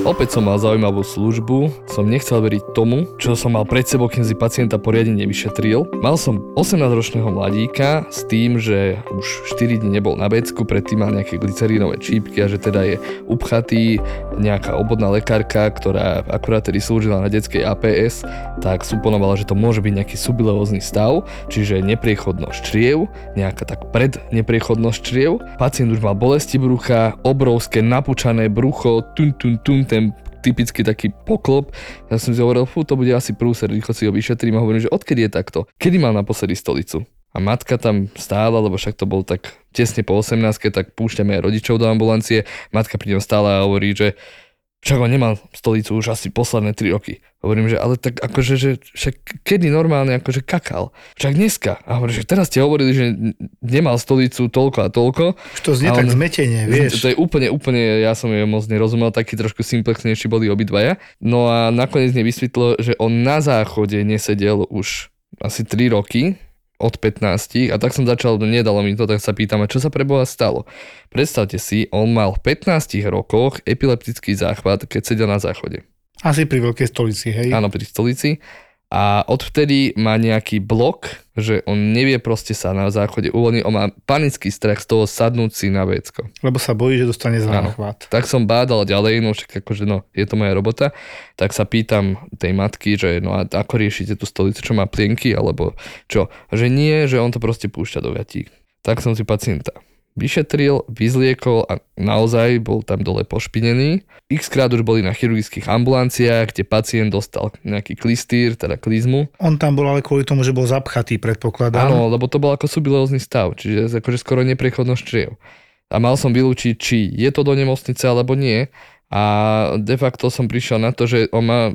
Opäť som mal zaujímavú službu, som nechcel veriť tomu, čo som mal pred sebou, kým si pacienta poriadne nevyšetril. Mal som 18-ročného mladíka s tým, že už 4 dní nebol na becku, predtým mal nejaké glycerínové čípky a že teda je upchatý. Nejaká obodná lekárka, ktorá akurát tedy slúžila na detskej APS, tak suponovala, že to môže byť nejaký subbilevózny stav, čiže nepriechodnosť čriev, nejaká tak prednepriechodnosť čriev. Pacient už mal bolesti brucha, obrovské napúčané brucho, ten typický taký poklop. Ja som si hovoril, to bude asi prúser, rýchlo si ho vyšetrím a hovorím, že odkedy je takto? Kedy mal naposledy stolicu? A matka tam stála, lebo však to bol tak tesne po 18-ke, tak púšťame aj rodičov do ambulancie. Matka pri ňom stála a hovorí, že však on nemal stolicu už asi posledné 3 roky. Hovorím, že ale tak akože, že však kedy normálne akože kakal? Však dneska. A hovorím, že teraz ste hovorili, že nemal stolicu toľko a toľko. Už to znie tak zmetenie, vieš. To je úplne, ja som jej moc nerozumel, taký trošku simplexnejší boli obidvaja. No a nakoniec mi vysvetlo, že on na záchode nesedel už asi 3 roky. Od 15 a tak som začal, nedalo mi to, tak sa pýtam, čo sa pre Boha stalo. Predstavte si, on mal v 15 rokoch epileptický záchvat, keď sedel na záchode. Asi pri veľkej stolici, hej? Áno, pri stolici. A odvtedy má nejaký blok, že on nevie proste sa na záchode uvoľniť, on má panický strach z toho sadnúť si na vécko. Lebo sa bojí, že dostane záchvat. Tak som bádal ďalej, no však akože no, je to moja robota, tak sa pýtam tej matky, že no a ako riešite tú stolicu, čo má plienky, alebo čo? Že nie, že on to proste púšťa do gatík. Tak som si pacienta vyšetril, vyzliekol a naozaj bol tam dole pošpinený. Xkrát už boli na chirurgických ambulanciách, kde pacient dostal nejaký klistýr, teda klizmu. On tam bol ale kvôli tomu, že bol zapchatý, predpokladám. Áno, lebo to bol ako subbilevózny stav, čiže akože skoro nepriechodnosť čriev. A mal som vylúčiť, či je to do nemocnice alebo nie. A de facto som prišiel na to, že on má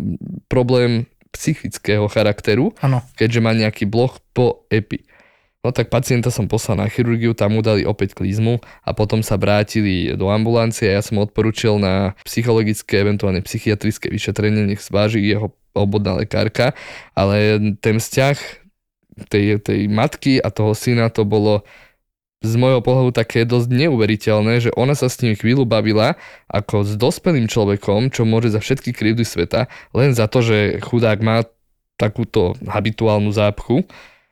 problém psychického charakteru, ano. Keďže má nejaký blok po epi. No tak pacienta som poslal na chirurgiu, tam mu dali opäť klizmu a potom sa vrátili do ambulancie a ja som odporučil na psychologické, eventuálne psychiatrické vyšetrenie, nech zváži jeho obvodná lekárka, ale ten vzťah tej matky a toho syna to bolo z môjho pohľadu také dosť neuveriteľné, že ona sa s ním chvíľu bavila ako s dospelým človekom, čo môže za všetky krivdy sveta, len za to, že chudák má takúto habituálnu zápchu.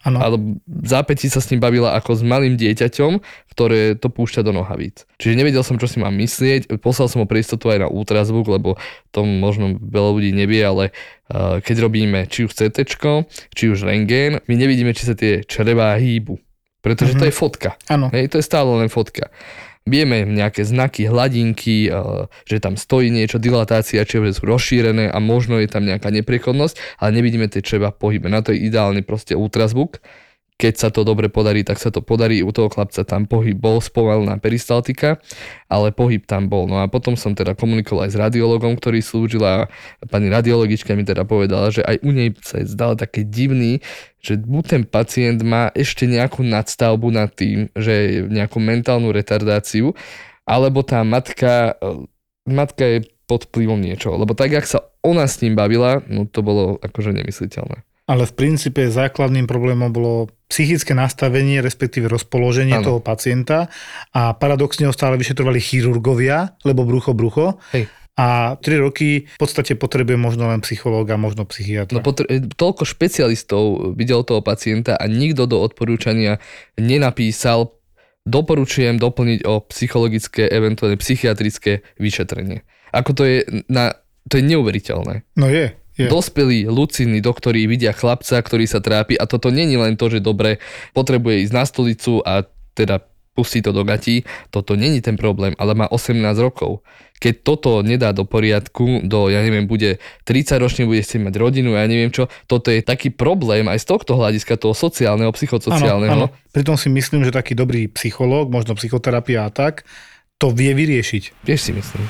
Ano. Ale v zápätí sa s ním bavila ako s malým dieťaťom, ktoré to púšťa do nohavíc. Čiže nevedel som, čo si mám myslieť. Poslal som ho pre istotu aj na ultrazvuk, lebo to možno veľa ľudí nevie, ale keď robíme či už CTčko, či už rentgen, my nevidíme, či sa tie črevá hýbu. Pretože to je fotka. Ano. Hej, to je stále len fotka. Vieme nejaké znaky, hladinky, že tam stojí niečo, dilatácia, čiže sú rozšírené a možno je tam nejaká nepriechodnosť, ale nevidíme tie čreva v pohybe. Na to je ideálny proste ultrazvuk. Keď sa to dobre podarí, tak sa to podarí. U toho chlapca tam pohyb bol, spomalená peristaltika, ale pohyb tam bol. No a potom som teda komunikoval aj s radiologom, ktorý slúžil a pani radiologička mi teda povedala, že aj u nej sa zdal také divný, že buď ten pacient má ešte nejakú nadstavbu nad tým, že nejakú mentálnu retardáciu, alebo tá matka je pod vplyvom niečoho. Lebo tak, jak sa ona s ním bavila, no to bolo akože nemysliteľné. Ale v princípe základným problémom bolo psychické nastavenie, respektíve rozpoloženie Ano. Toho pacienta a paradoxne ho stále vyšetrovali chirurgovia, lebo brucho. Hej. A 3 roky v podstate potrebuje možno len psychológa, možno psychiatra. No toľko špecialistov videl toho pacienta a nikto do odporúčania nenapísal, doporučujem doplniť o psychologické, eventuálne psychiatrické vyšetrenie. Ako to je, to je neuveriteľné. No je. Yeah. Dospelí, lucidní doktori vidia chlapca, ktorý sa trápi a toto nie je len to, že dobre potrebuje ísť na stolicu a teda pustí to do gatí. Toto nie je ten problém, ale má 18 rokov. Keď toto nedá do poriadku, bude 30 ročný, bude chcieť mať rodinu, toto je taký problém aj z tohto hľadiska, toho sociálneho, psychosociálneho. Áno. Pritom si myslím, že taký dobrý psychológ, možno psychoterapia a tak, to vie vyriešiť. Vieš si myslím.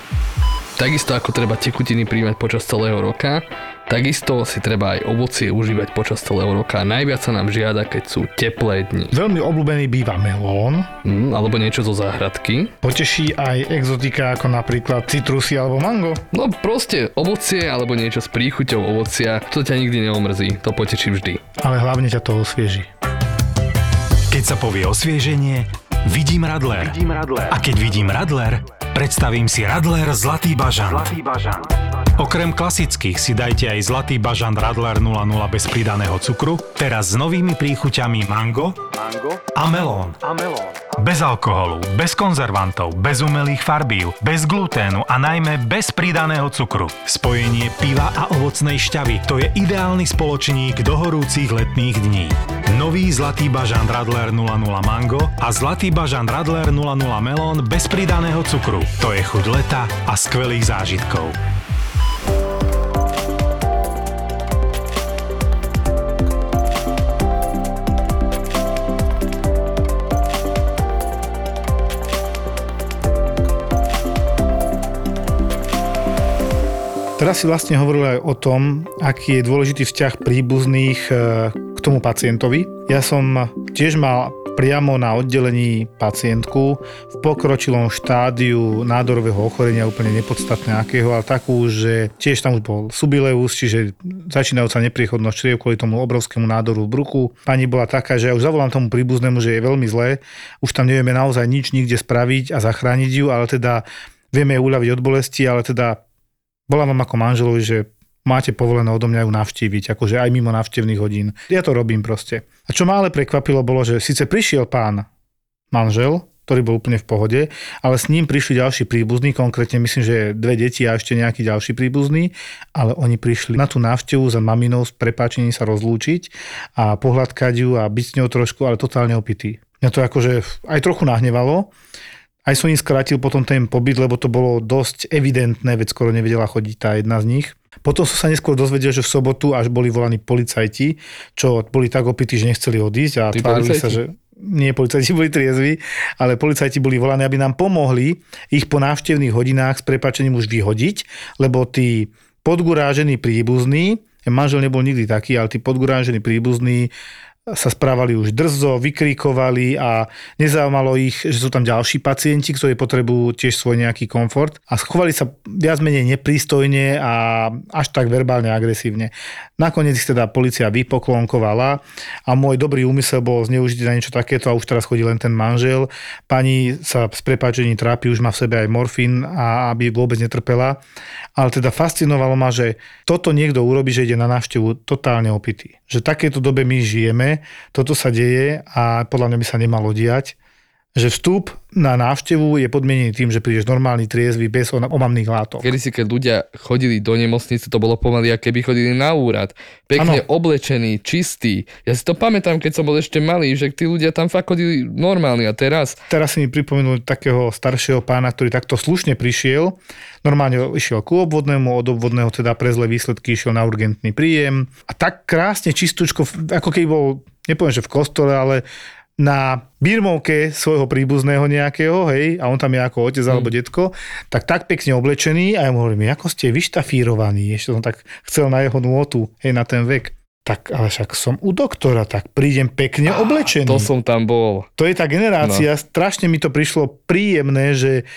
Takisto ako treba tekutiny príjmať počas celého roka, takisto si treba aj ovocie užívať počas celého roka. Najviac sa nám žiada, keď sú teplé dni. Veľmi obľúbený býva melón. Alebo niečo zo záhradky. Poteší aj exotika ako napríklad citrusy alebo mango. No proste ovocie alebo niečo s príchuťou ovocia, to ťa nikdy neomrzí, to poteší vždy. Ale hlavne ťa to osvieži. Keď sa povie osvieženie, vidím Radler. A keď vidím Radler, predstavím si Radler Zlatý bažant. Okrem klasických si dajte aj Zlatý bažant Radler 00 bez pridaného cukru, teraz s novými príchuťami mango a melón. Bez alkoholu, bez konzervantov, bez umelých farbív, bez gluténu a najmä bez pridaného cukru. Spojenie piva a ovocnej šťavy, to je ideálny spoločník do horúcich letných dní. Nový Zlatý bažant Radler 00 mango a Zlatý bažant Radler 00 melón bez pridaného cukru. To je chuť leta a skvelých zážitkov. Teraz si vlastne hovoril aj o tom, aký je dôležitý vzťah príbuzných k tomu pacientovi. Ja som tiež mal priamo na oddelení pacientku v pokročilom štádiu nádorového ochorenia, úplne nepodstatné akého, ale takú, že tiež tam už bol subileus, čiže začínajúca nepriechodnosť čriev kvôli tomu obrovskému nádoru v bruchu. Pani bola taká, že ja už zavolám tomu príbuznému, že je veľmi zlé, už tam nevieme naozaj nič nikde spraviť a zachrániť ju, ale teda vieme ju uľaviť od bolesti, ale teda volám vám ako manželovi, že máte povolené odo mňa ju navštíviť, akože aj mimo návštevných hodín. Ja to robím proste. A čo ma ale prekvapilo bolo, že síce prišiel pán manžel, ktorý bol úplne v pohode, ale s ním prišli ďalší príbuzní, konkrétne myslím, že dve deti a ešte nejaký ďalší príbuzný, ale oni prišli na tú návštevu za maminou s prepáčením sa rozlúčiť a pohľadkať ju a byť s ňou trošku, ale totálne opitý. Mňa to akože aj trochu nahnevalo. Aj som im skrátil potom ten pobyt, lebo to bolo dosť evidentné, veď skoro nevedela chodiť tá jedna z nich. Potom som sa neskôr dozvedel, že v sobotu až boli volaní policajti, čo boli tak opití, že nechceli odísť a tvárili sa, že... Nie, policajti boli triezvi, ale policajti boli volaní, aby nám pomohli ich po návštevných hodinách s prepáčením už vyhodiť, lebo tí podgurážení príbuzní, manžel nebol nikdy taký, ale tí podgurážení príbuzní sa správali už drzo, vykrikovali a nezaujímalo ich, že sú tam ďalší pacienti, ktorí potrebujú tiež svoj nejaký komfort a schovali sa viac menej neprístojne a až tak verbálne agresívne. Nakoniec ich teda polícia vypoklonkovala a môj dobrý úmysel bol zneužiť na niečo takéto a už teraz chodí len ten manžel. Pani sa s prepáčením trápi, už má v sebe aj morfín, a aby vôbec netrpela. Ale teda fascinovalo ma, že toto niekto urobí, že ide na návštevu totálne opitý. Že v takejto dobe my žijeme, toto sa deje a podľa mňa by sa nemalo diať, že vstup na návštevu je podmienený tým, že prídeš normálny, triezvy, bez omamných látok. Kedysi, keď ľudia chodili do nemocnice, to bolo pomaly, keby chodili na úrad. Pekne oblečený, čistý. Ja si to pamätám, keď som bol ešte malý, že tí ľudia tam fakt chodili normálne a teraz... Teraz si mi pripomenul takého staršieho pána, ktorý takto slušne prišiel. Normálne išiel ku obvodnému, od obvodného teda pre zlé výsledky išiel na urgentný príjem. A tak krásne, čistúčko, ako keby bol, nepoviem, že v kostole, ale na birmovke svojho príbuzného nejakého, hej, a on tam je ako otec alebo detko, tak pekne oblečený a ja mu hovorím, ako ste vyštafírovaní, ešte som tak chcel na jeho nôtu, hej, na ten vek. Tak, ale však som u doktora, tak prídem pekne oblečený. To som tam bol. To je tá generácia, strašne mi to prišlo príjemné, že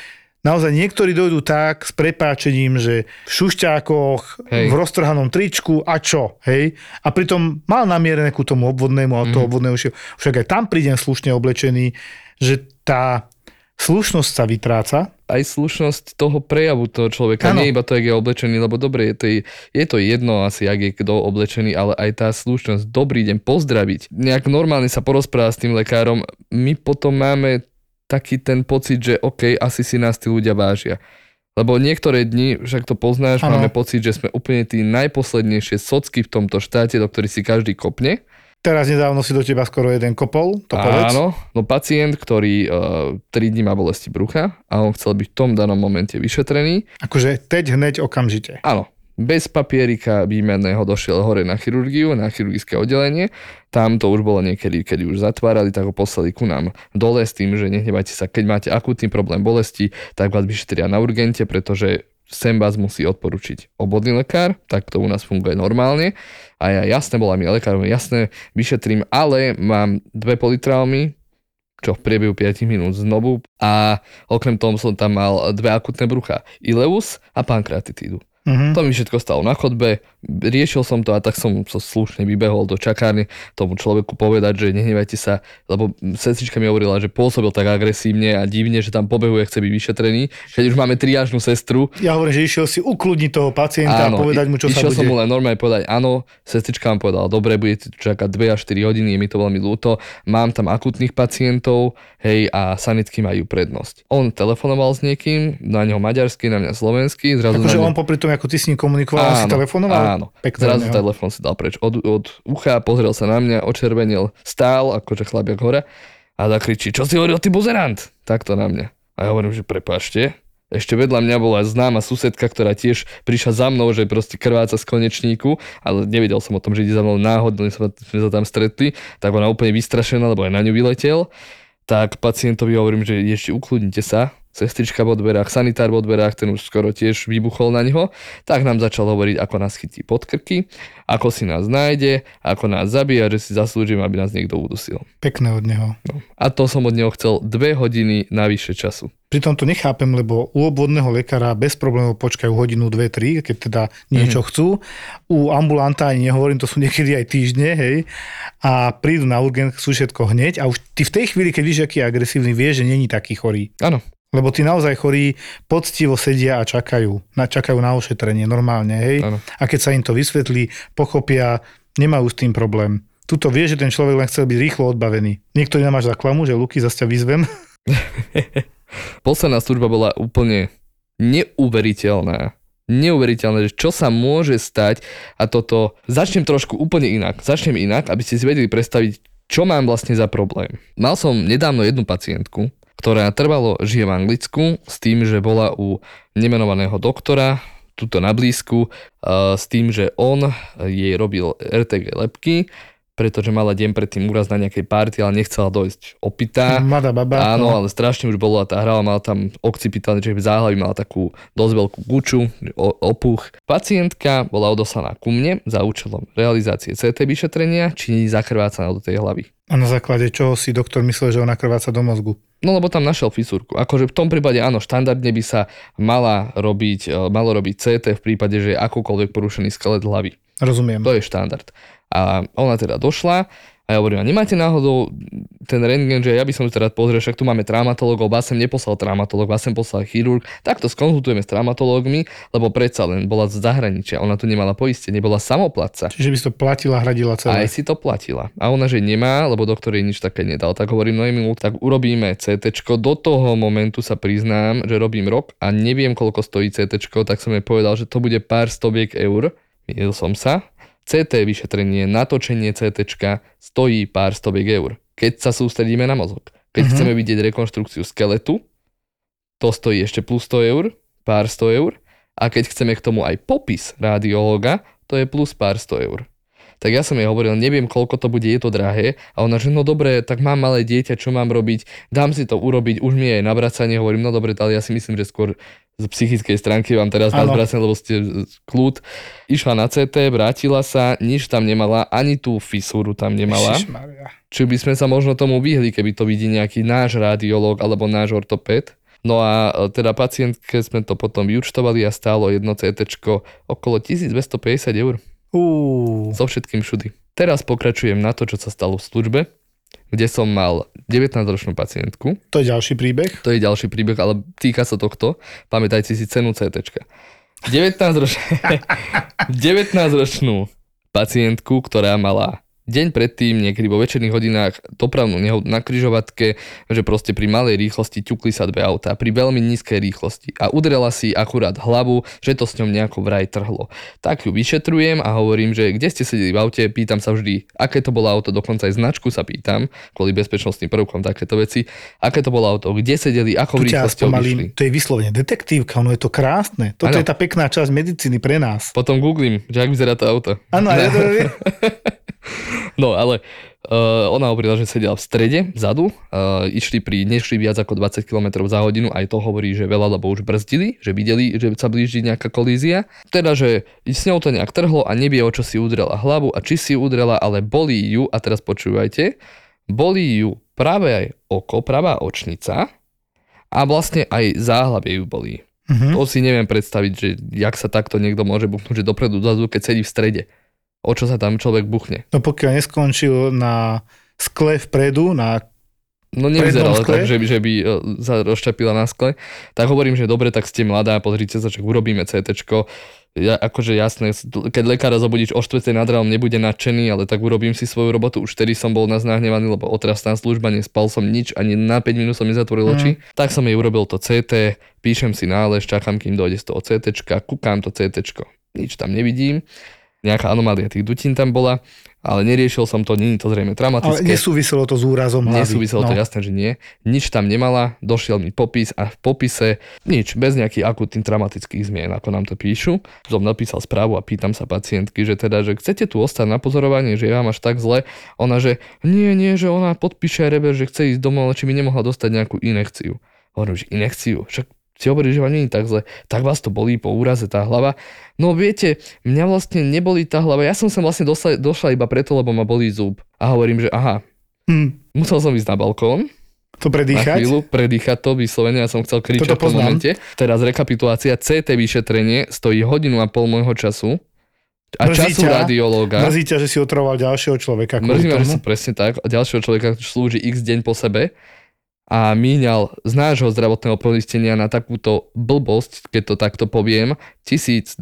naozaj niektorí dojdú tak s prepáčením, že v šušťákoch, hej, v roztrhanom tričku a čo, hej? A pritom mal namierené ku tomu obvodnému a toho obvodného šiel. Však aj tam prídem slušne oblečený, že tá slušnosť sa vytráca. Aj slušnosť toho prejavu toho človeka. Ano. Nie iba to, jak je oblečený, lebo dobre, je to jedno asi, ak je kto oblečený, ale aj tá slušnosť. Dobrý deň, pozdraviť. Nejak normálne sa porozprávať s tým lekárom. My potom máme taký ten pocit, že OK, asi si nás tí ľudia vážia. Lebo niektoré dni, však to poznáš, máme pocit, že sme úplne tí najposlednejšie socky v tomto štáte, do ktorých si každý kopne. Teraz nedávno si do teba skoro jeden kopol, to povedz. Áno, no pacient, ktorý 3 dní má bolesti brucha a on chcel byť v tom danom momente vyšetrený. Akože teď, hneď, okamžite. Áno. Bez papierika výmenného došiel hore na chirurgiu, na chirurgické oddelenie. Tam to už bolo niekedy, keď už zatvárali, tak ho poslali ku nám dole s tým, že nehnevajte sa, keď máte akútny problém bolesti, tak vás vyšetria na urgente, pretože sem vás musí odporučiť obvodný lekár, tak to u nás funguje normálne. A ja jasne, bola mi lekárom, jasne, vyšetrím, ale mám 2 politraumy, čo v priebehu 5 minút znovu. A okrem toho som tam mal 2 akutné brucha, ileus a pankratitídu. Mm-hmm. To mi všetko stalo na chodbe, riešil som to a tak som sa slušne vybehol do čakárne tomu človeku povedať, že nehnevajte sa, lebo sestrička mi hovorila, že pôsobil tak agresívne a divne, že tam pobehuje, chce byť vyšetrený, keď už máme triážnu sestru. Ja hovorím, že išiel si ukludniť toho pacienta, áno, a povedať mu, čo sa bude. Išiel som mu len normálne povedať, áno, sestrička vám povedala, dobre, budete čakať 2 až 4 hodiny, je mi to veľmi ľúto, mám tam akutných pacientov, hej, a sanitky majú prednosť. On telefonoval s niekým, na neho maďarský, na mňa slovenský, zrazu takže on popri tom, ako ty s ním komunikoval, áno, si telefonoval? Áno, pekne, zrazu telefon si dal preč od ucha, pozrel sa na mňa, očervenil, stál, akože chlapiak hore a zakričí, čo si hovoril, ty buzerant? Takto na mňa. A ja hovorím, že prepáčte. Ešte vedľa mňa bola známa susedka, ktorá tiež prišla za mnou, že proste krváca z konečníku, ale nevedel som o tom, že ide za mnou náhodne, sme sa tam stretli, tak ona úplne vystrašená, lebo aj na ňu vyletel. Tak pacientovi hovorím, že ešte ukludnite sa. Sestrička vo dverách, sanitár vo dverách, ten už skoro tiež vybuchol na neho, tak nám začal hovoriť, ako nás chytí pod krky, ako si nás nájde, ako nás zabíja, že si zaslúžim, aby nás niekto udusil. Pekné od neho. No. A to som od neho chcel 2 hodiny navyše času. Pritom to nechápem, lebo u obvodného lekára bez problémov počkajú hodinu, 2, 3, keď teda niečo chcú. U ambulanta ani nehovorím, to sú niekedy aj týždne, hej. A prídu na urgent, sú všetko hneď a už ty v tej chvíli, keď víš, aký je agresívny, vieš, že není taký chorý. Áno. Lebo tí naozaj chorí poctivo sedia a čakajú na ošetrenie normálne, hej? Ano. A keď sa im to vysvetlí, pochopia, nemajú s tým problém. Tuto vie, že ten človek len chcel byť rýchlo odbavený. Niektorí nám máš za klamu, že Luky, zase ťa vyzvem. Posledná služba bola úplne neuveriteľná. Neuveriteľné, že čo sa môže stať a toto... Začnem trošku úplne inak. Aby ste si vedeli predstaviť, čo mám vlastne za problém. Mal som nedávno jednu pacientku, ktorá trvalo žije v Anglicku s tým, že bola u nemenovaného doktora, tuto na blízku, s tým, že on jej robil RTG lebky, pretože mala deň predtým úraz na nejakej party, ale nechcela dojsť opitá. Mladá baba. Áno, ale strašne už bola tá hra, mala tam occipitálne, čiže v záhlavi mala takú dosť veľkú guču, opuch. Pacientka bola odoslaná ku mne za účelom realizácie CT vyšetrenia, či zakrváca do tej hlavy. A na základe čoho si doktor myslel, že ona krváca do mozgu? No lebo tam našiel fisúrku. Akože v tom prípade áno, štandardne by sa malo robiť CT v prípade, že je akúkoľvek porušený skelet hlavy. Rozumiem. To je štandard. A ona teda došla a ja hovorím, a nemáte náhodou ten rentgen, že ja by som teda pozrel, však tu máme traumatológov, vás sem neposlal traumatológ, vás sem poslal chirurg, tak to skonzultujeme s traumatológmi, lebo predsa len bola z zahraničia, ona tu nemala poistenie, bola samoplatca. Čiže by si to platila, hradila celé. Aj si to platila. A ona, že nemá, lebo doktor jej nič také nedal, tak hovorím, no minút, tak urobíme CTčko, do toho momentu sa priznám, že robím rok a neviem, koľko stojí CTčko, tak som jej povedal, že to bude pár stoviek eur, videl som sa. CT vyšetrenie, natočenie CTčka stojí pár stoviek eur. Keď sa sústredíme na mozog. Keď chceme vidieť rekonštrukciu skeletu, to stojí ešte plus 100 eur, pár 100 eur. A keď chceme k tomu aj popis radiológa, to je plus pár 100 eur. Tak ja som jej hovoril, neviem, koľko to bude, je to drahé. A ona, že no dobre, tak mám malé dieťa, čo mám robiť? Dám si to urobiť, už mi je aj nabracanie. Hovorím, no dobre, ale ja si myslím, že skôr z psychickej stránky vám teraz nazbracem, lebo ste kľud. Išla na CT, vrátila sa, nič tam nemala, ani tú fisúru tam nemala. Či by sme sa možno tomu vyhli, keby to vidí nejaký náš radiológ alebo náš ortopéd. No a teda pacientke sme to potom vyúčtovali a stálo jedno CTčko okolo 1250 eur. So všetkým všudy. Teraz pokračujem na to, čo sa stalo v službe, kde som mal 19-ročnú pacientku. To je ďalší príbeh? To je ďalší príbeh, ale týka sa tohto. Pamätajte si cenu CTčka. 19-ročnú pacientku, ktorá mala deň predtým, niekedy vo večerných hodinách, dopravnú nehodu na križovatke, že proste pri malej rýchlosti ťukli sa 2 autá, pri veľmi nízkej rýchlosti a udrela si akurát hlavu, že to s ňou nejako vraj trhlo. Tak ju vyšetrujem a hovorím, že kde ste sedeli v aute, pýtam sa vždy, aké to bolo auto, dokonca aj značku sa pýtam, kvôli bezpečnostným prvkom takéto veci, aké to bolo auto, kde sedeli, ako v rýchlosti išli. To je vyslovene detektívka, ono je to krásne. Toto je tá pekná časť medicíny pre nás. Potom googlím, že ako vyzerá to auto. Áno, No ale ona hovorila, že sedela v strede, vzadu, nešli viac ako 20 km za hodinu, aj to hovorí, že veľa, lebo už brzdili, že videli, že sa blíži nejaká kolízia. Teda, že s ňou to nejak trhlo a nevie, o čo si udrela hlavu a či si udrela, ale bolí ju, a teraz počúvajte, bolí ju pravé oko, pravá očnica a vlastne aj záhlavie ju bolí. Mm-hmm. To si neviem predstaviť, že jak sa takto niekto môže buchnúť, že dopredu, dozadu, keď sedí v strede. O čo sa tam človek buchne? No pokiaľ neskončil na skle vpredu, na no nevyzeralo tak, že by sa rozšťapila na skle. Tak hovorím, že dobre, tak ste mladá, pozrite sa, že urobíme CTčko. Ja, akože jasné, keď lekára zobudíš o 4:00 nad ránom, nebude nadšený, ale tak urobím si svoju robotu. Už vtedy som bol nahnevaný, lebo otrasná služba, nespal som nič, ani na 5 minút som nezatvoril oči. Tak som jej urobil to CT, píšem si nález, čakám, kým dojde z toho CTčka, kúkam to CTčko. Nič tam nevidím. Nejaká anomália tých dutín tam bola, ale neriešil som to, nie je to zrejme traumatické. Ale nesúviselo to s úrazom hlavy. Nesúviselo to, jasné, že nie. Nič tam nemala, došiel mi popis a v popise nič, bez nejakých akutných traumatických zmien, ako nám to píšu. Som napísal správu a pýtam sa pacientky, že teda, že chcete tu ostať na pozorovanie, že ja vám až tak zle. Ona, že nie, že ona podpíše reber, že chce ísť domov, ale či mi nemohla dostať nejakú injekciu. Hovorím, že injekciu? Však si hovorí, že vám nie je tak zle, tak vás to bolí po úraze tá hlava. No viete, mňa vlastne nebolí tá hlava, ja som vlastne došla iba preto, lebo ma bolí zub. A hovorím, že aha, musel som ísť na balkón. To predýchať? Na chvíľu, predýchať to vyslovene, ja som chcel kričať v momente. Teraz rekapitulácia, CT vyšetrenie stojí 1.5 hodiny môjho času. A času radiológa. Mrzí ťa, že si otravoval ďalšieho človeka. Mrzí ma, že si presne tak, ďalšieho človeka slúži x deň po sebe. A míňal z nášho zdravotného poistenia na takúto blbosť, keď to takto poviem, 1,250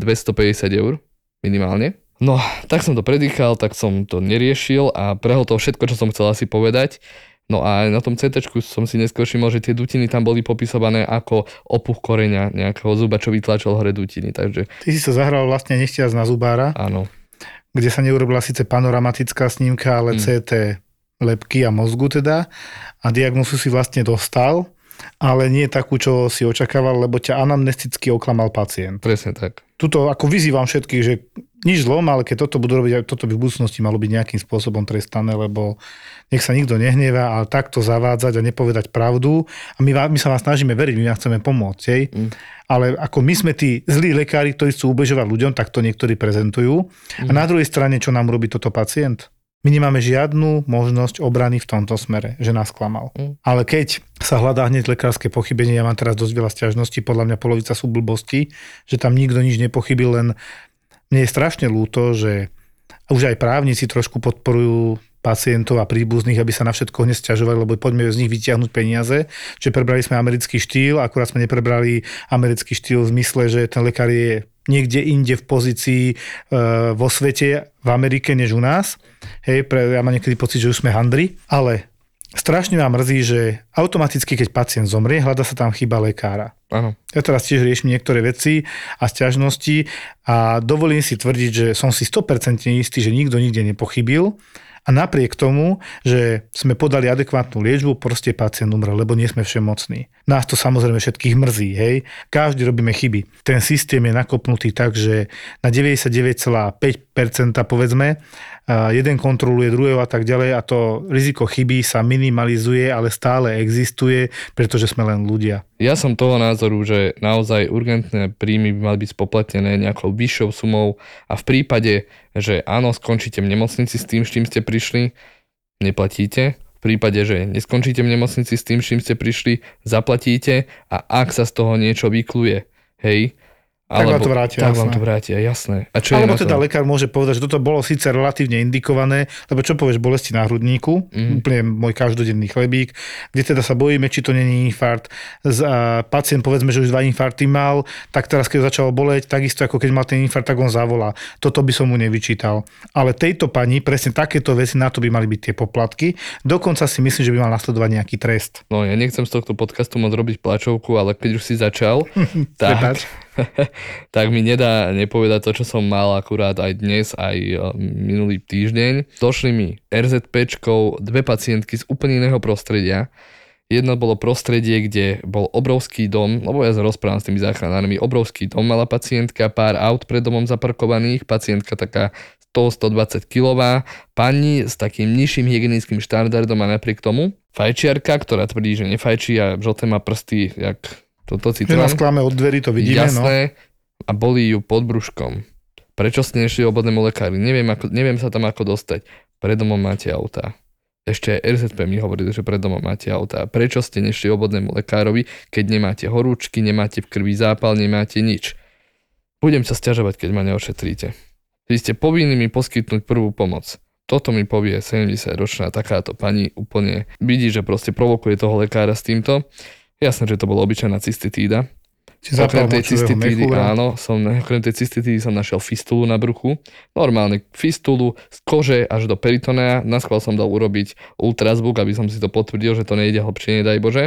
eur minimálne. No, tak som to predýchal, tak som to neriešil a prehltol všetko, čo som chcel asi povedať. No a na tom CTčku som si neskôr všimol, že tie dutiny tam boli popisované ako opuch koreňa nejakého zuba, čo vytlačil hore dutiny. Takže... Ty si sa zahral vlastne nechtiac na zubára. Áno. Kde sa neurobila síce panoramatická snímka, ale CT... lebky a mozgu teda, a diagnózu si vlastne dostal, ale nie takú, čo si očakával, lebo ťa anamnesticky oklamal pacient. Presne tak. Tuto ako vyzývam všetkých, že nič zlom, ale keď toto budú robiť, toto by v budúcnosti malo byť nejakým spôsobom trestané, lebo nech sa nikto nehnieva, ale takto zavádzať a nepovedať pravdu. A my sa vás snažíme veriť, my vám chceme pomôcť. Ale ako my sme tí zlí lekári, ktorí chcú ubližovať ľuďom, tak to niektorí prezentujú. A na druhej strane, čo nám robí toto pacient? My nemáme žiadnu možnosť obrany v tomto smere, že nás klamal. Ale keď sa hľadá hneď lekárske pochybenie, ja mám teraz dosť veľa sťažností, podľa mňa polovica sú blbosti, že tam nikto nič nepochybil, len mne je strašne ľúto, že už aj právnici trošku podporujú pacientov a príbuzných, aby sa na všetko hneď sťažovali, lebo poďme z nich vytiahnuť peniaze. Čiže prebrali sme americký štýl, akurát sme neprebrali americký štýl v zmysle, že ten lekár je niekde inde v pozícii vo svete, v Amerike, než u nás. Hej, ja mám niekedy pocit, že už sme handri, ale strašne ma mrzí, že automaticky, keď pacient zomrie, hľada sa tam chyba lekára. Áno. Ja teraz tiež riešim niektoré veci a sťažnosti a dovolím si tvrdiť, že som si 100% istý, že nikto nikde nepochybil. A napriek tomu, že sme podali adekvátnu liečbu, proste pacient umrel, lebo nie sme všemocní. Nás to samozrejme všetkých mrzí, hej. Každý robíme chyby. Ten systém je nakopnutý tak, že na 99,5% povedzme, jeden kontroluje druhého a tak ďalej a to riziko chyby sa minimalizuje, ale stále existuje, pretože sme len ľudia. Ja som toho názoru, že naozaj urgentné príjmy by mali byť spoplatnené nejakou vyššou sumou a v prípade, že áno, skončíte v nemocnici s tým, s čím ste prišli, neplatíte. V prípade, že neskončíte v nemocnici s tým, s čím ste prišli, zaplatíte a ak sa z toho niečo vykluje, hej, alebo, tak vám to vrátia, jasné. A čo alebo teda lekár môže povedať, že toto bolo síce relatívne indikované, lebo čo povieš, bolesti na hrudníku, úplne môj každodenný chlebík, kde teda sa bojíme, či to nie je infarkt. Pacient povedzme, že už 2 infarkty mal, tak teraz keď ho začalo boleť, takisto ako keď mal ten infarkt, tak on zavolá. Toto by som mu nevyčítal. Ale tejto pani, presne takéto veci, na to by mali byť tie poplatky. Dokonca si myslím, že by mal nasledovať nejaký trest. No ja nechcem z tohto podcastu môcť robiť plačovku, ale keď už si začal, tak... tak mi nedá nepovedať to, čo som mal akurát aj dnes, aj minulý týždeň. Došli mi RZP-čkou 2 pacientky z úplne iného prostredia. Jedno bolo prostredie, kde bol obrovský dom, lebo ja sa rozprávam s tými záchranármi, obrovský dom mala pacientka, pár aut pred domom zaparkovaných, pacientka taká 100-120 kg pani s takým nižším hygienickým štandardom a napriek tomu fajčiarka, ktorá tvrdí, že nefajčí a žlté má prsty, jak toto citrón. Že nás klame od dverí, to vidíme. Jasné, no. A bolí ju pod brúškom. Prečo ste nešli obvodnému lekári? Neviem sa tam ako dostať. Pred domom máte autá. Ešte aj RZP mi hovorili, že pred domom máte autá. Prečo ste nešli obvodnému lekárovi, keď nemáte horúčky, nemáte v krvi zápal, nemáte nič? Budem sa sťažovať, keď ma neošetríte. Vy ste povinní mi poskytnúť prvú pomoc. Toto mi povie 70-ročná takáto pani úplne. Vidí, že proste provokuje toho lekára s týmto. Jasné, že to bola obyčajná cystitída. Okrem tej cystitídy som našiel fistulu na bruchu. Normálne fistulu z kože až do peritonea. Naschvál som dal urobiť ultrazvuk, aby som si to potvrdil, že to nejde hlbšie, nedaj Bože.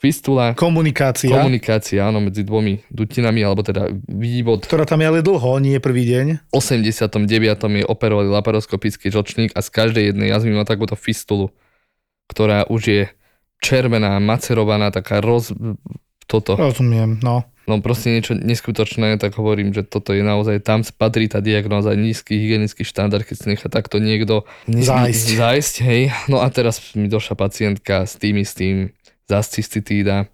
Fistula. Komunikácia, áno, medzi dvomi dutinami, alebo teda vývod. Ktorá tam je ale dlho, nie je prvý deň. V 89. je operovali laparoskopický žlčník a z každej jednej jazvy má takúto fistulu, ktorá už je červená, macerovaná, taká toto. Rozumiem, no. No proste niečo neskutočné, tak hovorím, že toto je naozaj, tam spadrí tá diagnóza, nízky hygienický štandard, keď si nechá takto niekto zájsť, hej. No a teraz mi došla pacientka s tým zascistitída,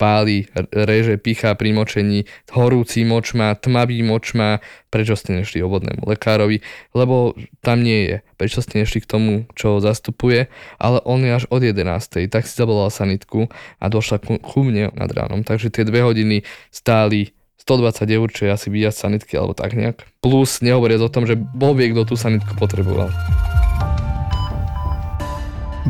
páli, reže, pichá pri močení, horúci moč má, tmavý moč má, prečo ste nešli obvodnému lekárovi, lebo tam nie je, prečo ste nešli k tomu, čo ho zastupuje, ale on je až od 11. tak si zavolal sanitku a došla ku mne nad ránom, takže tie 2 hodiny stáli 120 eur, čo je asi výjazd sanitky alebo tak nejak, plus nehovoriac o tom, že bol vie, kto tú sanitku potreboval.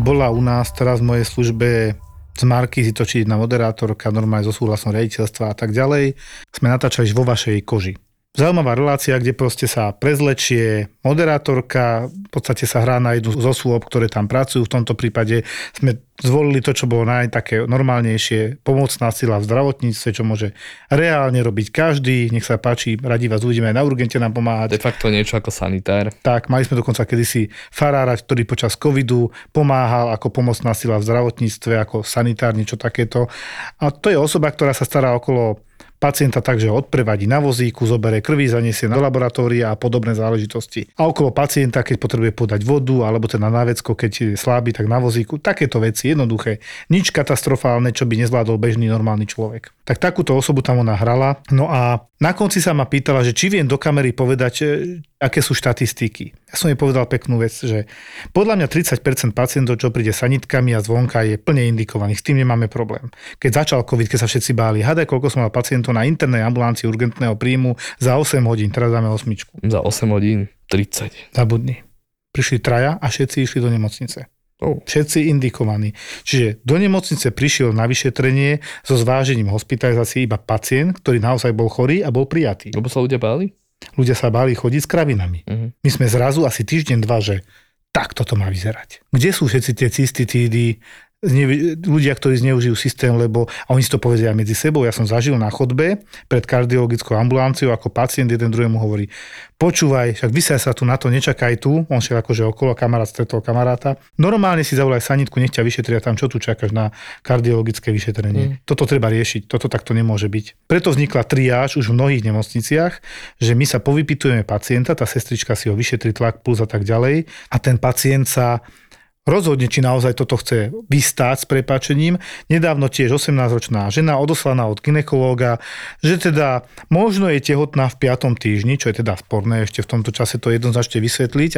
Bola u nás teraz v mojej službe z Markízy točiť na moderátorka, normálne so súhlasom riaditeľstva a tak ďalej. Sme natáčali vo vašej koži. Zaujímavá relácia, kde proste sa prezlečie moderátorka, v podstate sa hrá na jednu z osôb, ktoré tam pracujú. V tomto prípade sme zvolili to, čo bolo najtaké normálnejšie, pomocná sila v zdravotníctve, čo môže reálne robiť každý. Nech sa páči, radi vás uvidíme aj na urgente nám pomáhať. De facto niečo ako sanitár. Tak, mali sme dokonca kedysi farára, ktorý počas covidu pomáhal ako pomocná sila v zdravotníctve, ako sanitár, niečo takéto. A to je osoba, ktorá sa stará okolo pacienta tak, že ho odprevadí na vozíku, zoberie krvi, zaniesie do laboratória a podobné záležitosti. A okolo pacienta, keď potrebuje podať vodu, alebo teda na vecko, keď je slabý, tak na vozíku. Takéto veci, jednoduché. Nič katastrofálne, čo by nezvládol bežný normálny človek. Tak takúto osobu tam ona hrala. No a na konci sa ma pýtala, že či viem do kamery povedať, aké sú štatistiky. Ja som jej povedal peknú vec, že podľa mňa 30% pacientov, čo príde sanitkami a zvonka, je plne indikovaných. S tým nemáme problém. Keď začal COVID, keď sa všetci báli, hádaj, koľko som mal pacientov na internej ambulancii urgentného príjmu za 8 hodín. Teraz dáme 8. Za 8 hodín 30. Zabudni. Prišli 3 a všetci išli do nemocnice. Všetci indikovaní. Čiže do nemocnice prišiel na vyšetrenie so zvážením hospitalizácie iba pacient, ktorý naozaj bol chorý a bol prijatý. Lebo sa ľudia báli? Ľudia sa báli chodiť s kravinami. Uh-huh. My sme zrazu asi týždeň, 2, že tak toto má vyzerať. Kde sú všetci tie cystitídy, ľudia, ktorí zneužijú systém, lebo a oni si to povedia medzi sebou. Ja som zažil na chodbe pred kardiologickou ambulanciou, ako pacient jeden druhému hovorí: počúvaj, však vysaj sa tu na to, nečakaj tu. On šiel akože okolo, kamarát stretol kamaráta. Normálne si zavolaj sanitku, nech ťa vyšetria tam, čo tu čakáš na kardiologické vyšetrenie. Toto treba riešiť, toto takto nemôže byť. Preto vznikla triáž už v mnohých nemocniciach, že my sa povypytujeme pacienta, tá sestrička si ho vyšetri tlak, puls a tak ďalej, a ten pacient sa rozhodne, či naozaj toto chce vystáť s prepáčením. Nedávno tiež 18-ročná žena odoslaná od gynekológa, že teda možno je tehotná v 5. týždni, čo je teda sporné, ešte v tomto čase to jednoznačne vysvetliť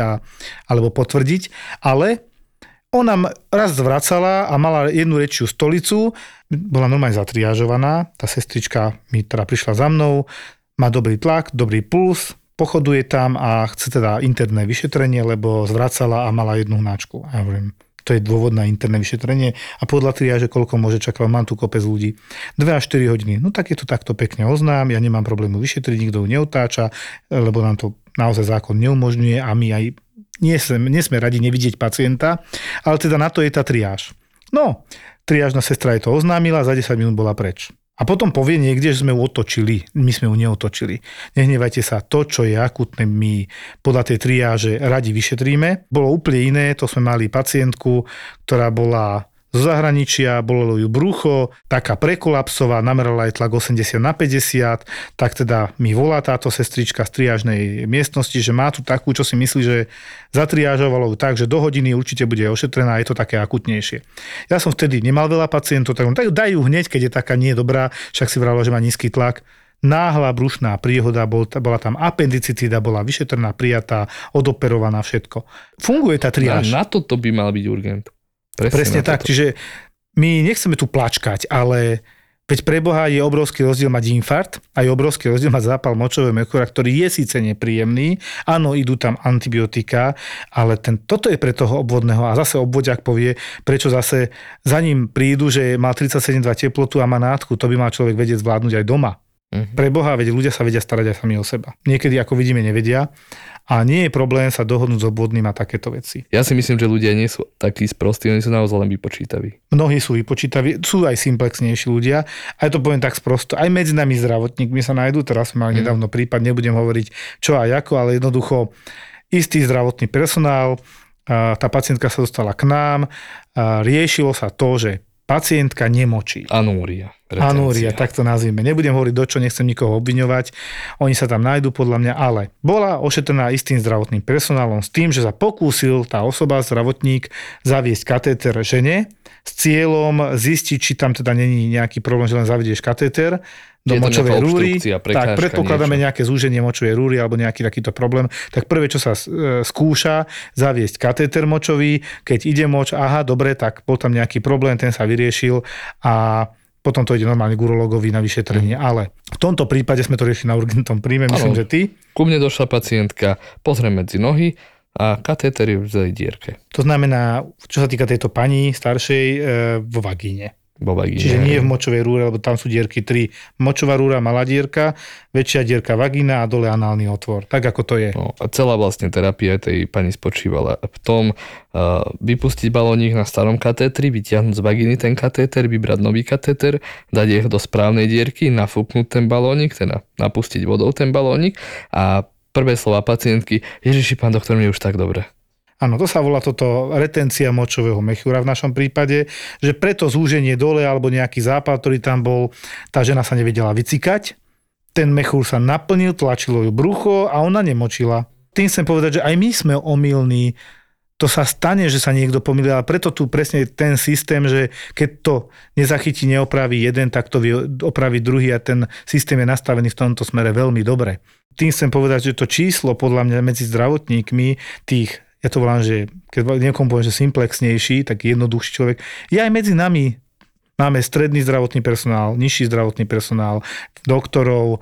alebo potvrdiť, ale ona raz zvracala a mala jednu rečiu stolicu, bola normálne zatriážovaná, tá sestrička mi teda prišla za mnou, má dobrý tlak, dobrý puls, pochoduje tam a chce teda interné vyšetrenie, lebo zvracala a mala jednu hnáčku. Ja hovorím, to je dôvod na interné vyšetrenie a podľa triáže, koľko môže čakať, mám tu kopec ľudí. 2 až 4 hodiny. No tak je to takto pekne oznám, ja nemám problému vyšetriť, nikto ju neutáča, lebo nám to naozaj zákon neumožňuje a my aj nie sme radi nevidieť pacienta, ale teda na to je tá triáž. No, triážna sestra je to oznámila, za 10 minút bola preč. A potom povie niekde, že sme ju otočili. My sme ju neotočili. Nehnevajte sa, to, čo je akutné, my podľa tej triáže radi vyšetríme. Bolo úplne iné, to sme mali pacientku, ktorá bola zo zahraničia, bolelo ju brucho, taká prekolapsová, namerala aj tlak 80/50, tak teda mi volá táto sestrička z triážnej miestnosti, že má tu takú, čo si myslí, že zatriážovalo ju tak, že do hodiny určite bude ošetrená, je to také akutnejšie. Ja som vtedy nemal veľa pacientov, tak dajú hneď, keď je taká nie dobrá, však si vralo, že má nízky tlak. Náhla brušná príhoda, bola tam appendicitída, bola vyšetrená, prijatá, odoperovaná, všetko. Funguje tá triáž. Na toto by mal byť urgent. Presne tak, toto. Čiže my nechceme tu plačkať, ale veď pre Boha je obrovský rozdiel mať infarkt a je obrovský rozdiel mať zápal močového mechúra, ktorý je síce nepríjemný, áno, idú tam antibiotika, ale toto je pre toho obvodného a zase obvodiak povie, prečo zase za ním prídu, že má 37,2 teplotu a má nádchu, to by mal človek vedieť zvládnuť aj doma. Pre Boha, veď ľudia sa vedia starať aj sami o seba. Niekedy, ako vidíme, nevedia a nie je problém sa dohodnúť s obvodným a takéto veci. Ja si myslím, že ľudia nie sú takí sprostí, oni sú naozaj len vypočítaví. Mnohí sú vypočítaví, sú aj simplexnejší ľudia. Aj to poviem tak sprosto. Aj medzi nami zdravotníkmi sa nájdú, teraz sme mali nedávno prípad, nebudem hovoriť čo a ako, ale jednoducho istý zdravotný personál, tá pacientka sa dostala k nám, riešilo sa to, že pacientka nemočí. Anúria, tak to nazvime. Nebudem hovoriť do čo, nechcem nikoho obviňovať. Oni sa tam nájdú podľa mňa, ale bola ošetrená istým zdravotným personálom s tým, že sa pokúsil tá osoba, zdravotník, zaviesť katéter žene s cieľom zistiť, či tam teda není nejaký problém, že len zavedieš katéter do močovej rúry. Tak predpokladáme nejaké zúženie močovej rúry alebo nejaký takýto problém. Tak prvé, čo sa skúša, zaviesť katéter močový, keď ide moč, aha, dobre, tak bol tam nejaký problém, ten sa vyriešil a potom to ide normálne k urológovi na vyšetrenie, ale v tomto prípade sme to riešili na urgentnom príjme, myslím, že ty. Ku mne došla pacientka, pozriem medzi nohy a katéter je v zlej dierke. To znamená, čo sa týka tejto pani staršej, vo vagíne. Čiže nie v močovej rúre, lebo tam sú dierky 3. Močová rúra, malá dierka, väčšia dierka vagína a dole análny otvor. Tak ako to je. No, a celá vlastne terapia tej pani spočívala v tom vypustiť balónik na starom katétri, vytiahnuť z vagíny ten katéter, vybrať nový katéter, dať ich do správnej dierky, nafúknúť ten balónik, teda napustiť vodou ten balónik a prvé slova pacientky, Ježiši, pán doktor, mne už tak dobre. Áno, to sa volá toto retencia močového mechúra v našom prípade, že preto zúženie dole alebo nejaký zápal, ktorý tam bol, tá žena sa nevedela vycikať, ten mechúr sa naplnil, tlačilo ju brucho a ona nemočila. Tým chcem povedať, že aj my sme omylní, to sa stane, že sa niekto pomýlil, ale preto tu presne ten systém, že keď to nezachytí, neopraví jeden, tak to opraví druhý a ten systém je nastavený v tomto smere veľmi dobre. Tým chcem povedať, že to číslo podľa mňa medzi zdravotníkmi tých, ja to volám, že keď niekomu poviem, že simplexnejší, tak jednoduchší človek. Ja aj medzi nami máme stredný zdravotný personál, nižší zdravotný personál, doktorov,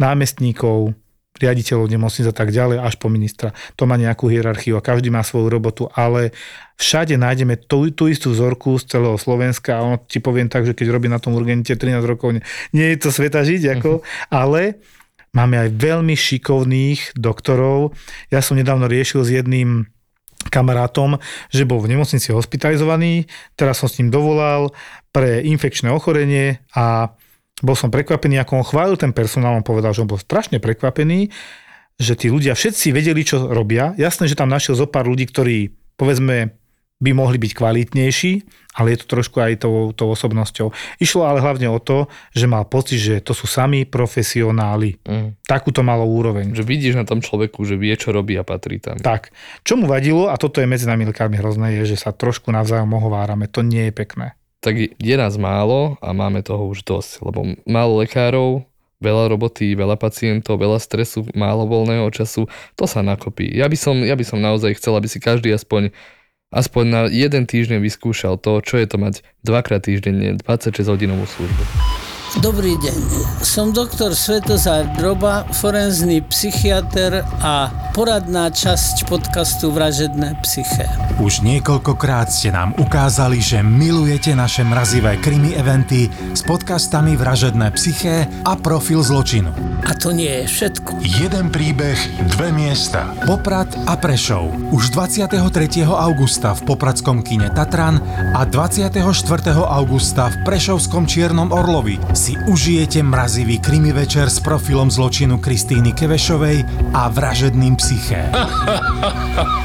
námestníkov, riaditeľov nemocníc a tak ďalej, až po ministra. To má nejakú hierarchiu a každý má svoju robotu, ale všade nájdeme tú istú vzorku z celého Slovenska a ono ti poviem tak, že keď robí na tom urgente 13 rokov, nie je to sveta žiť, ako, ale máme aj veľmi šikovných doktorov. Ja som nedávno riešil s jedným kamarátom, že bol v nemocnici hospitalizovaný, teraz som s ním dovolal pre infekčné ochorenie a bol som prekvapený, ako on chválil ten personál, on povedal, že on bol strašne prekvapený, že tí ľudia všetci vedeli, čo robia. Jasné, že tam našiel zo pár ľudí, ktorí, povedzme, by mohli byť kvalitnejší, ale je to trošku aj tou osobnosťou. Išlo ale hlavne o to, že mal pocit, že to sú sami profesionáli. Takúto malou úroveň. Že vidíš na tom človeku, že vie, čo robí a patrí tam. Tak. Čo mu vadilo, a toto je medzi nami lekármi hrozné, je, že sa trošku navzájom ohovárame. To nie je pekné. Tak je nás málo a máme toho už dosť, lebo málo lekárov, veľa roboty, veľa pacientov, veľa stresu, málo voľného času, to sa nakopí. Ja by som naozaj chcel, aby si každý aspoň na jeden týždeň vyskúšal to, čo je to mať dvakrát týždenne 26-hodinovú službu. Dobrý deň, som doktor Svetozar Droba, forenzný psychiater a poradná časť podcastu Vražedné psyché. Už niekoľkokrát ste nám ukázali, že milujete naše mrazivé krimi eventy s podcastami Vražedné psyché a Profil zločinu. A to nie je všetko. Jeden príbeh, dve miesta. Poprad a Prešov. Už 23. augusta v popradskom kine Tatran a 24. augusta v prešovskom Čiernom Orlovi si užijete mrazivý krimi večer s Profilom zločinu Kristíny Kövešovej a Vražedným psyché.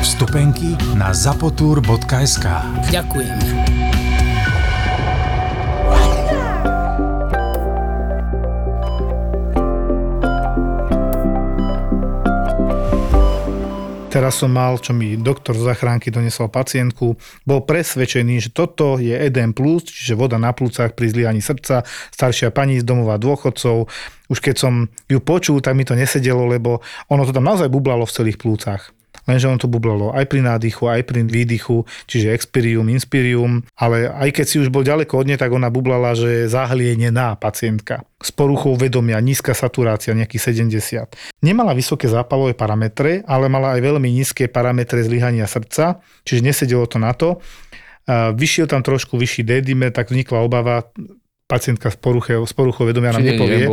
Vstupenky na zapotour.sk. Ďakujem. Teraz som mal, čo mi doktor z zachránky donesol pacientku, bol presvedčený, že toto je edém plus, čiže voda na plúcach pri zlyhaní srdca, staršia pani z domova dôchodcov. Už keď som ju počul, tak mi to nesedelo, lebo ono to tam naozaj bublalo v celých plúcach. Lenže on to bublalo aj pri nádychu, aj pri výdychu, čiže expirium, inspirium, ale aj keď si už bol ďaleko od nej, tak ona bublala, že zahlienená pacientka s poruchou vedomia, nízka saturácia, nejakých 70. Nemala vysoké zápalové parametre, ale mala aj veľmi nízke parametre zlyhania srdca, čiže nesedelo to na to. Vyšiel tam trošku vyšší D-dimer, tak vznikla obava, pacientka s poruchou vedomia nám nepovie.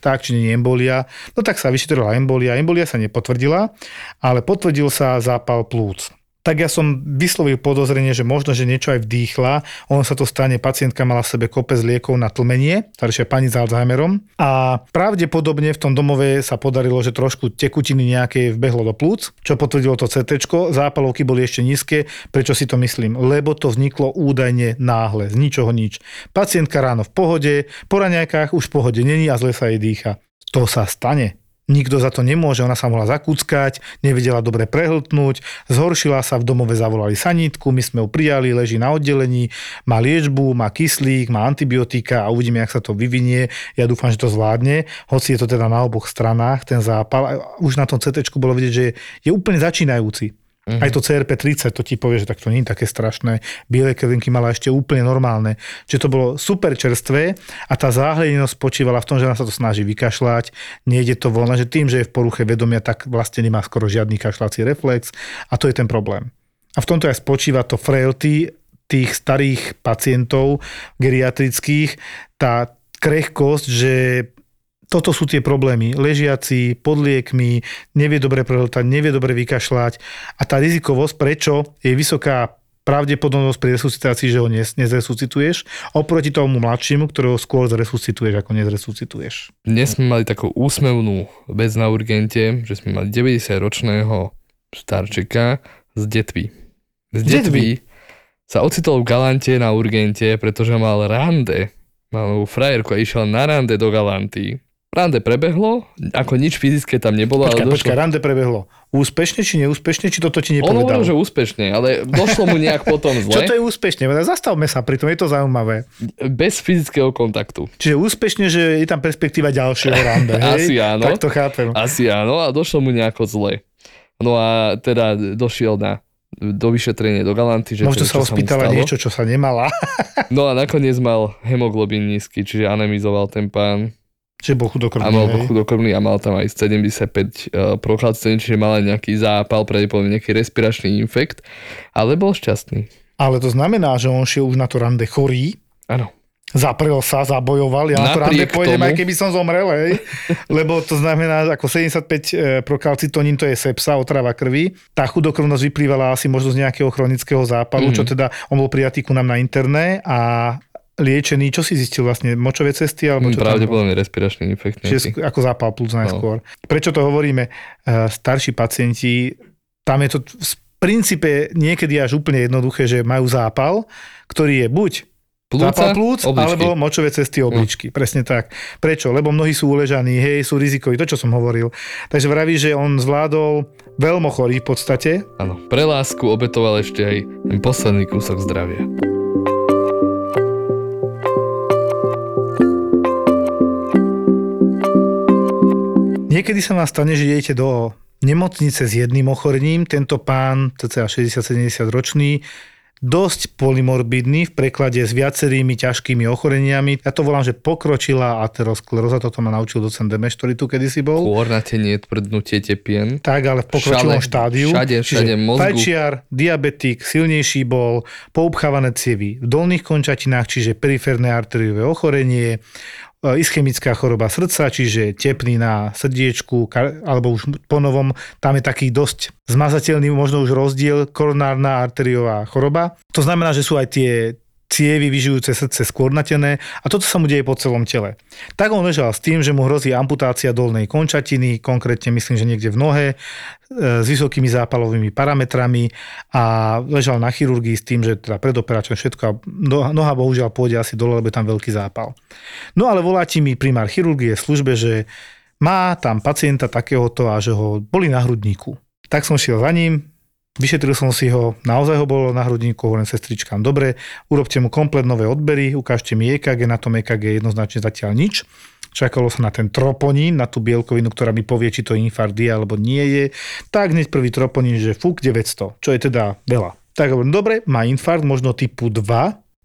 Či nie je embolia. No tak sa vyšetrila embolia. Embolia sa nepotvrdila, ale potvrdil sa zápal plúc. Tak ja som vyslovil podozrenie, že možno, že niečo aj vdýchla. Ono sa to stane, pacientka mala v sebe kopec liekov na tlmenie, staršia pani s Alzheimerom. A pravdepodobne v tom domove sa podarilo, že trošku tekutiny nejakej vbehlo do plúc, čo potvrdilo to CTčko. Zápalovky boli ešte nízke. Prečo si to myslím? Lebo to vzniklo údajne náhle, z ničoho nič. Pacientka ráno v pohode, po raňajkách už v pohode není a zle sa jej dýcha. To sa stane. Nikto za to nemôže, ona sa mohla zakúckať, nevedela dobre prehltnúť, zhoršila sa, v domove zavolali sanitku, my sme ju prijali, leží na oddelení, má liečbu, má kyslík, má antibiotika a uvidíme, jak sa to vyvinie. Ja dúfam, že to zvládne, hoci je to teda na oboch stranách, ten zápal. Už na tom CTčku bolo vidieť, že je úplne začínajúci. Mhm. Aj to CRP30, to ti povie, že tak to nie je také strašné. Biele krvinky mala ešte úplne normálne. Čiže to bolo super čerstvé a tá záhledenosť spočívala v tom, že ona sa to snaží vykašľať, nejde to von, že tým, že je v poruche vedomia, tak vlastne nemá skoro žiadny kašľací reflex a to je ten problém. A v tomto aj spočíva to frailty tých starých pacientov geriatrických, tá krehkosť, že toto sú tie problémy. Ležiaci, pod liekmi, nevie dobre prehltať, nevie dobre vykašľať. A tá rizikovosť, prečo je vysoká pravdepodobnosť pri resuscitácii, že ho nezresuscituješ, oproti tomu mladšiemu, ktorého skôr zresuscituješ, ako nezresuscituješ. Dnes sme mali takú úsmevnú vec na urgente, že sme mali 90-ročného starčeka z Detvy. Z Detvy sa ocitol v Galante na urgente, pretože mal rande. Mal frajerku a išiel na rande do Galanty. Rande prebehlo, ako nič fyzické tam nebolo. Počkaj, rande prebehlo. Úspešne či neúspešne, či toto ti nepovedal? On hovoril, že úspešne, ale došlo mu nejak potom zle. Čo to je úspešne? Zastavme sa pri tom, je to zaujímavé. Bez fyzického kontaktu. Čiže úspešne, že je tam perspektíva ďalšieho rande. Asi áno. Tak to chápem. Asi áno, a došlo mu nejako zle. No a teda došiel do vyšetrenia do Galanty. Možno sa ospýtala niečo, čo sa nemala. No a nakoniec mal hemoglobín nízky, čiže anemizoval ten pán. Čiže bol chudokrvný. A bol chudokrvný a mal tam aj 75 prochladcení, čiže mal aj nejaký zápal, pravdepodobne nejaký respiračný infekt, ale bol šťastný. Ale to znamená, že on šiel už na to rande chorý. Áno. Zaprel sa, zabojoval, ja na to rande pôjdem, aj keby som zomrel, hej. Lebo to znamená, ako 75 prokalcitonín, to je sepsa, otrava krvi. Tá chudokrvnosť vyplývala asi možno z nejakého chronického zápalu, čo teda on bol prijatý ku nám na interné a liečený, čo si zistil vlastne? Močové cesty? Alebo čo? Pravdepodobne respiračný infekt. Čiže ako zápal plúc najskôr. No. Prečo to hovoríme? Starší pacienti, tam je to v princípe niekedy až úplne jednoduché, že majú zápal, ktorý je buď zápal plúc, alebo močové cesty obličky. Presne tak. Prečo? Lebo mnohí sú uležaní, hej, sú rizikoví, to čo som hovoril. Takže vraví, že on zvládol veľmi chorý v podstate. Áno, pre lásku obetoval ešte aj ten posledný kúsok zdravia. Niekedy sa vám stane, že idete do nemocnice s jedným ochorením. Tento pán, cca 60-70 ročný, dosť polymorbidný, v preklade s viacerými ťažkými ochoreniami. Ja to volám, že pokročila ateroskleróza, toto ma naučil doc. Demeš, ktorý tu kedysi bol. Koornatenie, tvrdnutie tepien. Tak, ale v pokročilom štádiu. Všade mozgu. Fajčiar, diabetik, silnejší bol, poupchávané cievy v dolných končatinách, čiže periférne arteriové ochorenie, ischemická choroba srdca, čiže tepnina na srdiečku, alebo už po novom, tam je taký dosť zmazateľný, možno už rozdiel, koronárna arteriová choroba. To znamená, že sú aj tie cievy vyživujúce srdce skôrnatené a toto sa mu deje po celom tele. Tak on ležal s tým, že mu hrozí amputácia dolnej končatiny, konkrétne myslím, že niekde v nohe, s vysokými zápalovými parametrami a ležal na chirurgii s tým, že teda predoperačne všetko a noha bohužiaľ pôjde asi dole, lebo je tam veľký zápal. No ale volá ti mi primár chirurgie v službe, že má tam pacienta takéhoto a že ho boli na hrudníku. Tak som šiel za ním, vyšetril som si ho, naozaj ho bolo na hrudníku, hovorím sestričkám, dobre, urobte mu komplet nové odbery, ukážte mi EKG, na tom EKG jednoznačne zatiaľ nič. Čakalo sa na ten troponín, na tú bielkovinu, ktorá mi povie, či to infarkt je alebo nie je. Tak hneď prvý troponín, že fuk 900, čo je teda veľa. Tak hovorím, dobre, má infarkt, možno typu 2,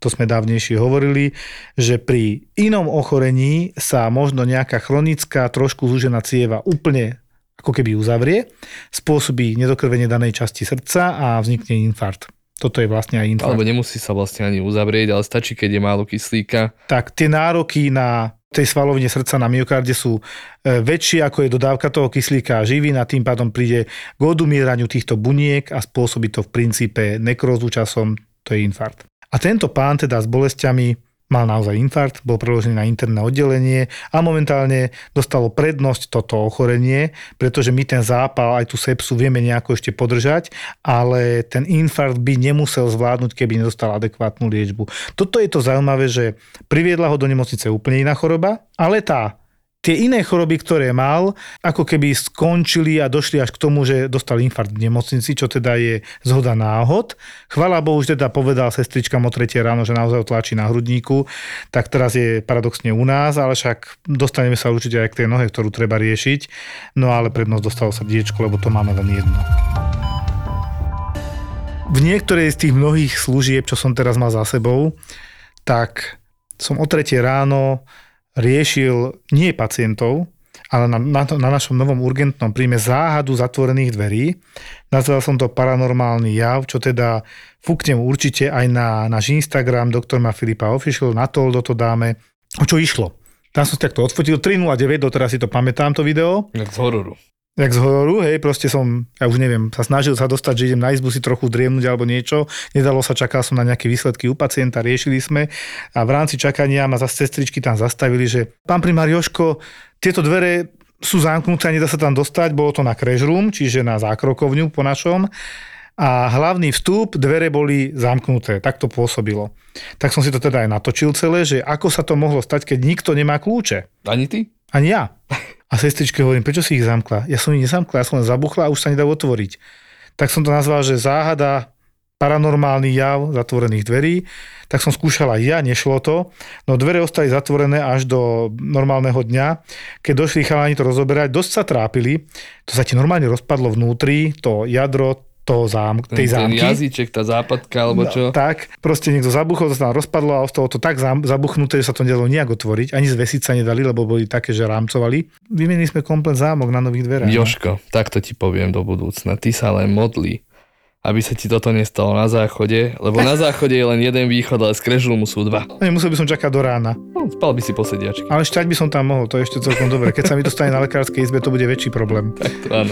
to sme dávnejšie hovorili, že pri inom ochorení sa možno nejaká chronická, trošku zúžená cieva úplne ako keby uzavrie, spôsobí nedokrvenie danej časti srdca a vznikne infarkt. Toto je vlastne aj infarkt. Alebo nemusí sa vlastne ani uzavrieť, ale stačí, keď je málo kyslíka. Tak tie nároky na tej svalovine srdca na myokarde sú väčšie, ako je dodávka toho kyslíka a živín a tým pádom príde k odumieraniu týchto buniek a spôsobí to v princípe nekrózu časom, to je infarkt. A tento pán teda s bolestiami mal naozaj infarkt, bol preložený na interné oddelenie a momentálne dostalo prednosť toto ochorenie, pretože my ten zápal aj tú sepsu vieme nejako ešte podržať, ale ten infarkt by nemusel zvládnuť, keby nedostal adekvátnu liečbu. Toto je to zaujímavé, že priviedla ho do nemocnice úplne iná choroba, ale tie iné choroby, ktoré mal, ako keby skončili a došli až k tomu, že dostal infarkt v nemocnici, čo teda je zhoda náhod. Chvála Bohu, už teda povedal sestričkám o 3:00 ráno, že naozaj tlačí na hrudníku, tak teraz je paradoxne u nás, ale však dostaneme sa určite aj k tej nohe, ktorú treba riešiť. No ale prednosť dostalo srdiečko, lebo to máme len jedno. V niektorej z tých mnohých služieb, čo som teraz mal za sebou, tak som o 3:00 ráno riešil nie pacientov, ale na našom novom urgentnom príjme záhadu zatvorených dverí. Nazval som to paranormálny jav, čo teda fúknem určite aj na náš Instagram doktorma Filipa Official, na to dáme. O čo išlo? Tam som si takto odfotil, 3:09, doteraz si to pamätám, to video. Jak z hororu, hej, proste som, ja už neviem, sa snažil sa dostať, že idem na izbu si trochu driemnúť alebo niečo, nedalo sa, čakal som na nejaké výsledky u pacienta, riešili sme a v rámci čakania ma zase sestričky tam zastavili, že pán primár Jožko, tieto dvere sú zamknuté a nedá sa tam dostať, bolo to na crash room, čiže na zákrokovňu po našom a hlavný vstup, dvere boli zamknuté, tak to pôsobilo. Tak som si to teda aj natočil celé, že ako sa to mohlo stať, keď nikto nemá kľúče. Ani ty? Ani ja. A sestričke hovorím, prečo si ich zamkla? Ja som ich nezamkla, ja som len zabuchla a už sa nedá otvoriť. Tak som to nazval, že záhada, paranormálny jav zatvorených dverí. Tak som skúšala aj ja, nešlo to. No dvere ostali zatvorené až do normálneho dňa. Keď došli chalani to rozoberať, dosť sa trápili. To sa ti normálne rozpadlo vnútri, to jadro, tej zámky. Ten jazyček, tá západka, alebo čo? No, tak, proste niekto zabuchol, to sa tam rozpadlo a ostalo to tak zabuchnuté, že sa to nedalo nejak otvoriť. Ani zvesiť sa nedali, lebo boli také, že rámcovali. Vymenili sme komplet zámok na nových dverách. Jožko, takto ti poviem do budúcna. Ty sa len modli, aby sa ti toto nestalo na záchode, lebo na záchode je len jeden východ, ale z krežlumu sú dva. Nemusel by som čakať do rána. No, spal by si po sediačke. Ale šťať by som tam mohol, to je ešte celkom dobre. Keď sa mi to stane na lekárskej izbe, to bude väčší problém. Tak to áno.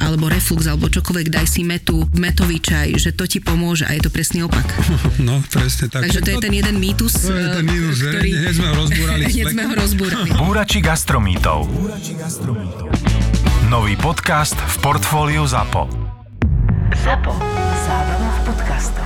alebo reflux, alebo čokoľvek, daj si metu, metový čaj, že to ti pomôže a je to presný opak. No, presne tak. Takže to je ten jeden mýtus, ktorý hneď sme ho rozbúrali. Búrači gastromýtov. Nový podcast v portfóliu ZAPO. ZAPO. Zábava v podcastoch.